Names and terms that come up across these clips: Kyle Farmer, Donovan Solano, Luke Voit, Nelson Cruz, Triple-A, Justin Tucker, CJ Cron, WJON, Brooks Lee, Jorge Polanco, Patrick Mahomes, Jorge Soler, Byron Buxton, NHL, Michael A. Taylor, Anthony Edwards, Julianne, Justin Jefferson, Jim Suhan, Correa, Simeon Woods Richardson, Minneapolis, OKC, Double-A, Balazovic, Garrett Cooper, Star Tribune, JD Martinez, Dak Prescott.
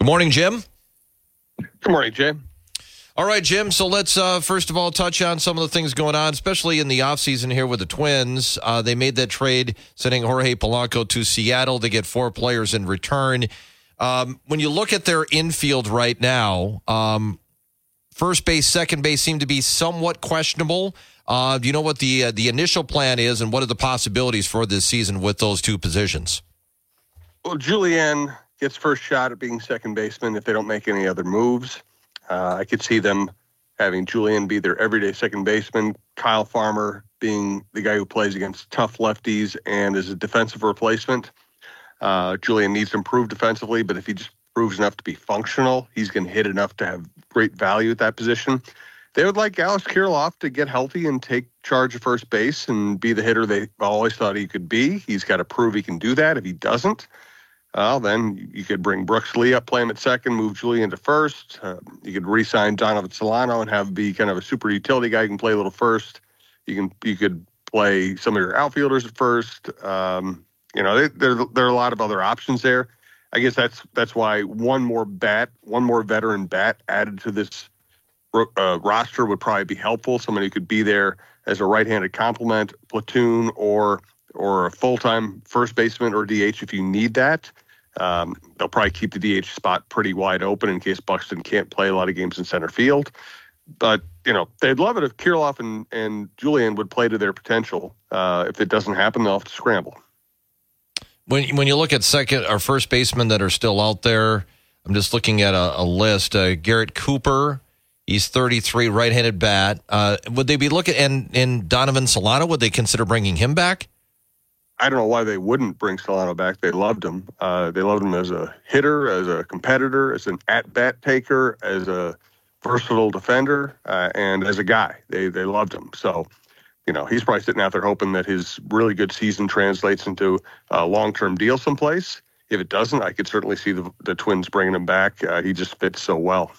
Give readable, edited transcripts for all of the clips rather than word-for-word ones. Good morning, Jim. Good morning, Jim. All right, Jim, so let's first of all touch on some of the things going on, especially in the offseason here with the Twins. They made that trade, sending Jorge Polanco to Seattle to get four players in return. When you look at their infield right now, first base, second base seem to be somewhat questionable. Do you know what the initial plan is, and what are the possibilities for this season with those two positions? Well, Julianne gets first shot at being second baseman if they don't make any other moves. I could see them having Julianne be their everyday second baseman, Kyle Farmer being the guy who plays against tough lefties and is a defensive replacement. Julianne needs to improve defensively, but if he just proves enough to be functional, he's going to hit enough to have great value at that position. They would like Alex Kirilloff to get healthy and take charge of first base and be the hitter they always thought he could be. He's got to prove he can do that. If he doesn't, well, then you could bring Brooks Lee up, play him at second, move Julianne to first. You could re-sign Donovan Solano and have be kind of a super utility guy who can play a little first. You could play some of your outfielders at first. There are a lot of other options there. I guess that's why one more veteran bat added to this roster would probably be helpful. Somebody who could be there as a right-handed complement, platoon, or a full-time first baseman or DH if you need that. They'll probably keep the DH spot pretty wide open in case Buxton can't play a lot of games in center field. But, they'd love it if Kirilloff and Julianne would play to their potential. If it doesn't happen, they'll have to scramble. When you look at second or first basemen that are still out there, I'm just looking at a list. Garrett Cooper, he's 33, right-handed bat. Would they be looking and Donovan Solano, would they consider bringing him back? I don't know why they wouldn't bring Solano back. They loved him. They loved him as a hitter, as a competitor, as an at-bat taker, as a versatile defender, and as a guy. They loved him. So, he's probably sitting out there hoping that his really good season translates into a long-term deal someplace. If it doesn't, I could certainly see the Twins bringing him back. He just fits so well.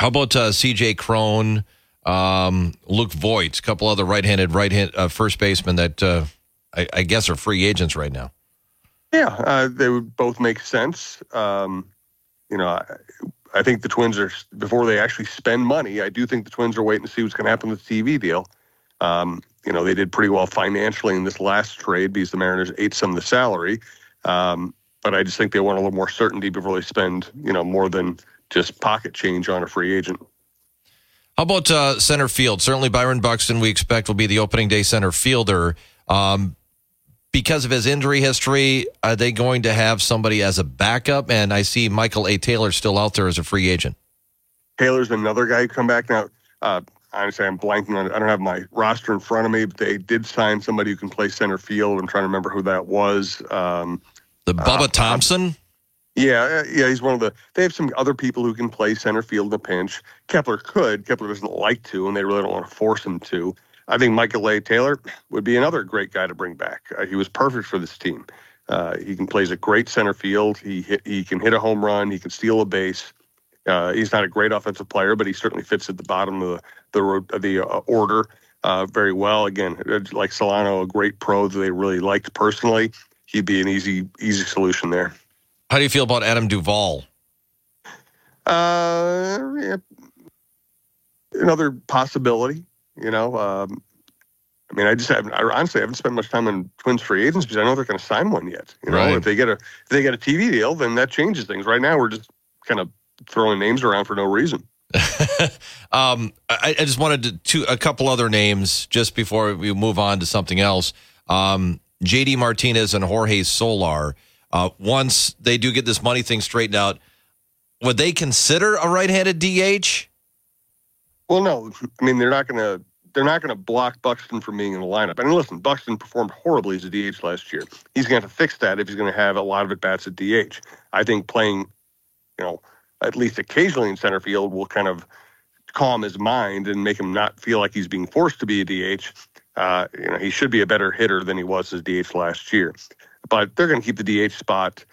How about CJ Cron, Luke Voit, a couple other right-handed first basemen that I guess are free agents right now? Yeah, they would both make sense. I think the Twins are, before they actually spend money, I do think the Twins are waiting to see what's going to happen with the TV deal. They did pretty well financially in this last trade because the Mariners ate some of the salary. But I just think they want a little more certainty before they spend, more than just pocket change on a free agent. How about center field? Certainly Byron Buxton, we expect, will be the opening day center fielder. Because of his injury history, are they going to have somebody as a backup? And I see Michael A. Taylor still out there as a free agent. Taylor's another guy who come back. Now, honestly, I'm blanking on it. I don't have my roster in front of me, but they did sign somebody who can play center field. I'm trying to remember who that was. The Bubba Thompson? Yeah, he's one of the... They have some other people who can play center field in the pinch. Kepler could. Kepler doesn't like to, and they really don't want to force him to. I think Michael A. Taylor would be another great guy to bring back. He was perfect for this team. He can play a great center field. He can hit a home run. He can steal a base. He's not a great offensive player, but he certainly fits at the bottom of the order very well. Again, like Solano, a great pro that they really liked personally. He'd be an easy solution there. How do you feel about Adam Duvall? Another possibility. I honestly haven't spent much time on Twins free agents because I know they're going to sign one yet. Right. If they get a TV deal, then that changes things. Right now, we're just kind of throwing names around for no reason. I just wanted to a couple other names just before we move on to something else. JD Martinez and Jorge Soler. Once they do get this money thing straightened out, would they consider a right-handed DH? Well, no. They're not going to block Buxton from being in the lineup. And listen, Buxton performed horribly as a DH last year. He's going to have to fix that if he's going to have a lot of at-bats at DH. I think playing, at least occasionally in center field will kind of calm his mind and make him not feel like he's being forced to be a DH. He should be a better hitter than he was as DH last year. But they're going to keep the DH spot,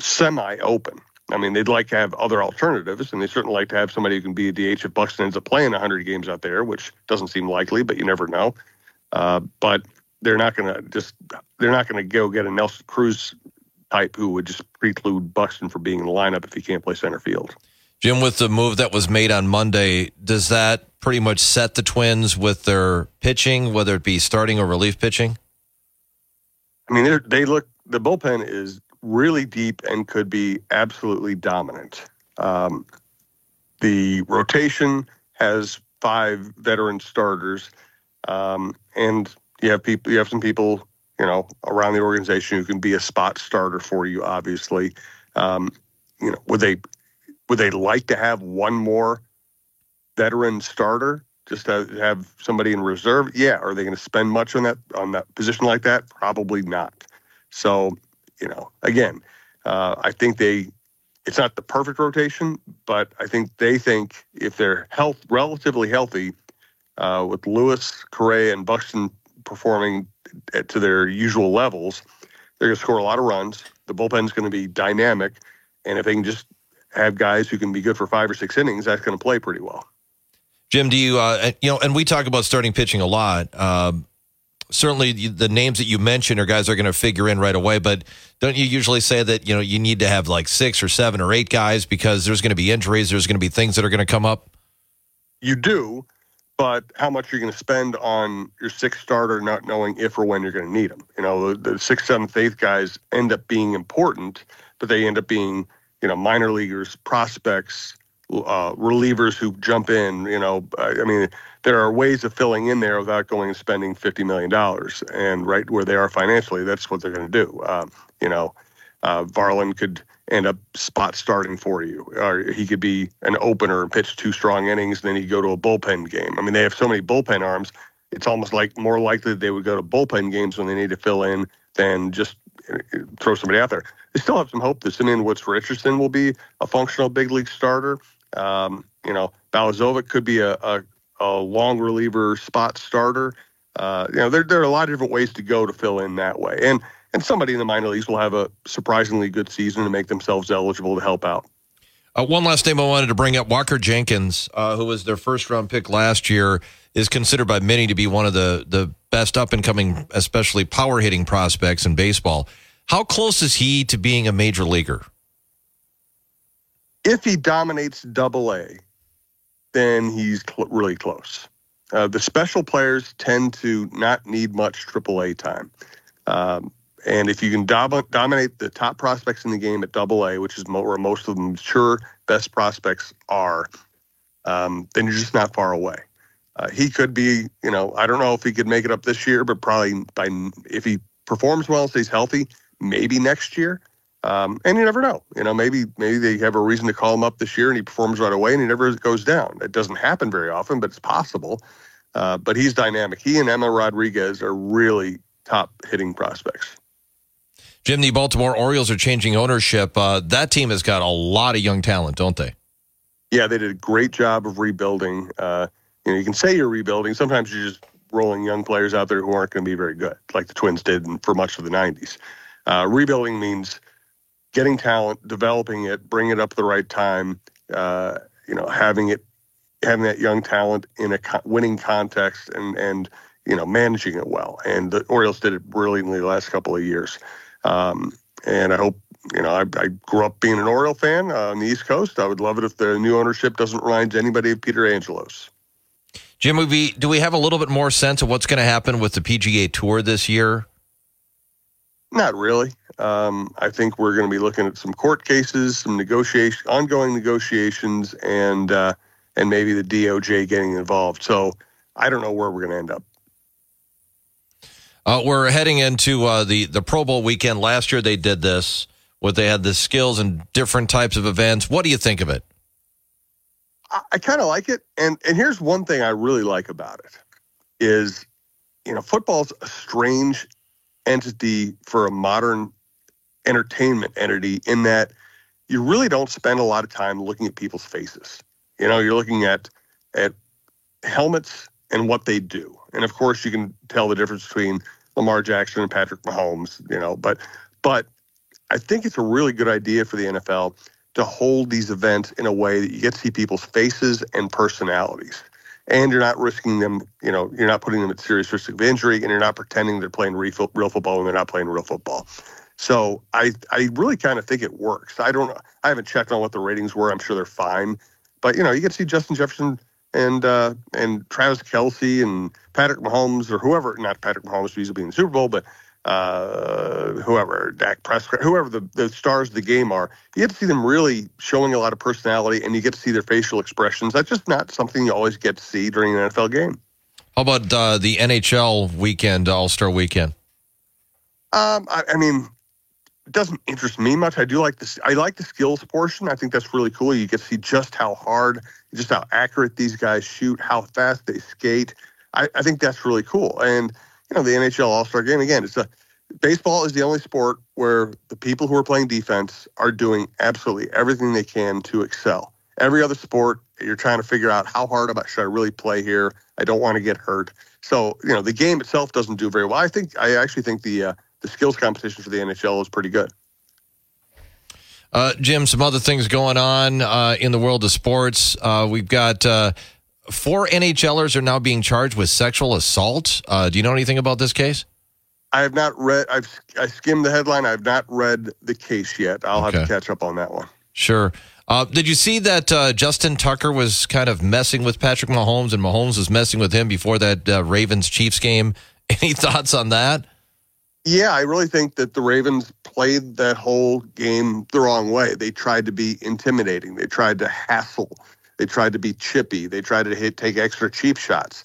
semi-open. They'd like to have other alternatives, and they certainly like to have somebody who can be a DH if Buxton ends up playing 100 games out there, which doesn't seem likely, but you never know. But they're not going to go get a Nelson Cruz type who would just preclude Buxton from being in the lineup if he can't play center field. Jim, with the move that was made on Monday, does that pretty much set the Twins with their pitching, whether it be starting or relief pitching? I mean, the bullpen is really deep and could be absolutely dominant. The rotation has 5 veteran starters, and you have some people, around the organization who can be a spot starter for you. Obviously, would they like to have one more veteran starter just to have somebody in reserve? Yeah. Are they going to spend much on that position like that? Probably not. So, I think it's not the perfect rotation, but I think they think if they're relatively healthy, with Lewis, Correa, and Buxton performing to their usual levels, they're going to score a lot of runs. The bullpen's going to be dynamic, and if they can just have guys who can be good for 5 or 6 innings, that's going to play pretty well. Jim, do you, and we talk about starting pitching a lot. Certainly the names that you mentioned are guys that are going to figure in right away, but don't you usually say that, you need to have like 6 or 7 or 8 guys because there's going to be injuries, there's going to be things that are going to come up? You do, but how much you're going to spend on your 6th starter, not knowing if or when you're going to need them. The 6th, 7th, 8th guys end up being important, but they end up being, minor leaguers, prospects, relievers who jump in. There are ways of filling in there without going and spending $50 million. And right where they are financially, that's what they're going to do. Varlin could end up spot starting for you, or he could be an opener and pitch 2 strong innings, and then he'd go to a bullpen game. I mean, they have so many bullpen arms, it's almost like more likely that they would go to bullpen games when they need to fill in than just throw somebody out there. They still have some hope that Simeon Woods Richardson will be a functional big league starter. Balazovic could be a long reliever spot starter. There are a lot of different ways to go to fill in that way. And somebody in the minor leagues will have a surprisingly good season to make themselves eligible to help out. One last name I wanted to bring up, Walker Jenkins, who was their first-round pick last year, is considered by many to be one of the best up-and-coming, especially power-hitting prospects in baseball. How close is he to being a major leaguer? If he dominates Double-A, then he's really close. The special players tend to not need much Triple-A time. And if you can dominate the top prospects in the game at Double-A, which is where most of the mature best prospects are, then you're just not far away. He could be, I don't know if he could make it up this year, but probably if he performs well, stays healthy, maybe next year. And you never know. Maybe they have a reason to call him up this year and he performs right away and he never goes down. It doesn't happen very often, but it's possible. But he's dynamic. He and Emma Rodriguez are really top-hitting prospects. Jim, the Baltimore Orioles are changing ownership. That team has got a lot of young talent, don't they? Yeah, they did a great job of rebuilding. You can say you're rebuilding. Sometimes you're just rolling young players out there who aren't going to be very good, like the Twins did for much of the 90s. Rebuilding means getting talent, developing it, bringing it up at the right time, having that young talent in a winning context and managing it well. And the Orioles did it brilliantly the last couple of years. And I hope, I grew up being an Oriole fan on the East Coast. I would love it if the new ownership doesn't remind anybody of Peter Angelos. Jim, do we have a little bit more sense of what's going to happen with the PGA Tour this year? Not really. I think we're going to be looking at some court cases, some ongoing negotiations, and maybe the DOJ getting involved. So I don't know where we're going to end up. We're heading into the Pro Bowl weekend. Last year they did this, where they had the skills and different types of events. What do you think of it? I kind of like it, and here's one thing I really like about it is, football's a strange entity for a modern entertainment entity in that you really don't spend a lot of time looking at people's faces. You're looking at helmets and what they do. And of course, you can tell the difference between Lamar Jackson and Patrick Mahomes, but I think it's a really good idea for the NFL to hold these events in a way that you get to see people's faces and personalities. And you're not risking them, you're not putting them at serious risk of injury, and you're not pretending they're playing real football when they're not playing real football. So I really kind of think it works. I don't know. I haven't checked on what the ratings were. I'm sure they're fine. But, you know, you get to see Justin Jefferson and Travis Kelce and Patrick Mahomes or whoever, not Patrick Mahomes, he's going to be in the Super Bowl, but whoever, Dak Prescott, whoever the stars of the game are. You get to see them really showing a lot of personality, and you get to see their facial expressions. That's just not something you always get to see during an NFL game. How about the NHL weekend, All-Star weekend? I mean, it doesn't interest me much. I do like this. I like the skills portion. I think that's really cool. You get to see just how hard, just how accurate these guys shoot, how fast they skate. I think that's really cool. And, you know, the NHL All-Star game, again, baseball is the only sport where the people who are playing defense are doing absolutely everything they can to excel. Every other sport, you're trying to figure out how hard should I really play here? I don't want to get hurt. So, you know, the game itself doesn't do very well. I actually think the skills competition for the NHL is pretty good. Jim, some other things going on in the world of sports. We've got 4 NHLers are now being charged with sexual assault. Do you know anything about this case? I have not read. I skimmed the headline. I've not read the case yet. I'll have to catch up on that one. Sure. Did you see that Justin Tucker was kind of messing with Patrick Mahomes, and Mahomes was messing with him before that Ravens-Chiefs game? Any thoughts on that? Yeah, I really think that the Ravens played that whole game the wrong way. They tried to be intimidating. They tried to hassle. They tried to be chippy. They tried to take extra cheap shots.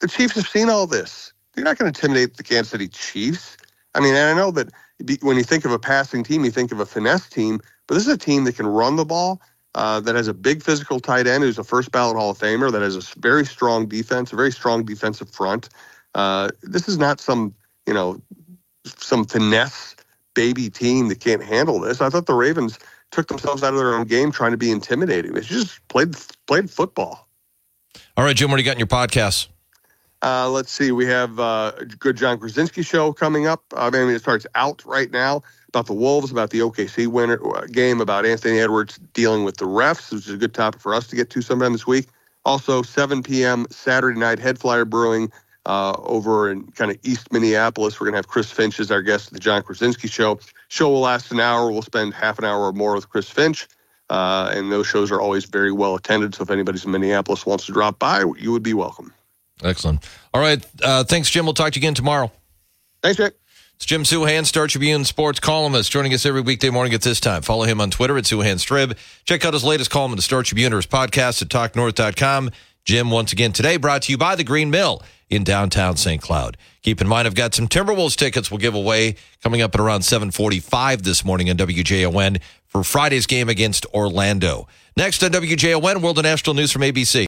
The Chiefs have seen all this. You're not going to intimidate the Kansas City Chiefs. I mean, and I know that when you think of a passing team, you think of a finesse team, but this is a team that can run the ball, that has a big physical tight end who's a first-ballot Hall of Famer, that has a very strong defense, a very strong defensive front. This is not some finesse baby team that can't handle this. I thought the Ravens took themselves out of their own game trying to be intimidating. They just played football. All right, Jim, what do you got in your podcast? Let's see. We have a good John Krasinski show coming up. I mean, it starts out right now about the Wolves, about the OKC game, about Anthony Edwards dealing with the refs, which is a good topic for us to get to sometime this week. Also, 7 p.m. Saturday night, Head Flyer Brewing. Over in kind of East Minneapolis, we're going to have Chris Finch as our guest at the John Krasinski show. Show will last an hour. We'll spend half an hour or more with Chris Finch, and those shows are always very well attended. So if anybody's in Minneapolis wants to drop by, you would be welcome. Excellent. All right. Thanks, Jim. We'll talk to you again tomorrow. Thanks, Jake. It's Jim Suhan, Star Tribune sports columnist, joining us every weekday morning at this time. Follow him on Twitter at SuhanStrib. Check out his latest column in the Star Tribune or his podcast at TalkNorth.com. Jim, once again today, brought to you by the Green Mill in downtown St. Cloud. Keep in mind, I've got some Timberwolves tickets we'll give away coming up at around 7:45 this morning on WJON for Friday's game against Orlando. Next on WJON, World of National News from ABC.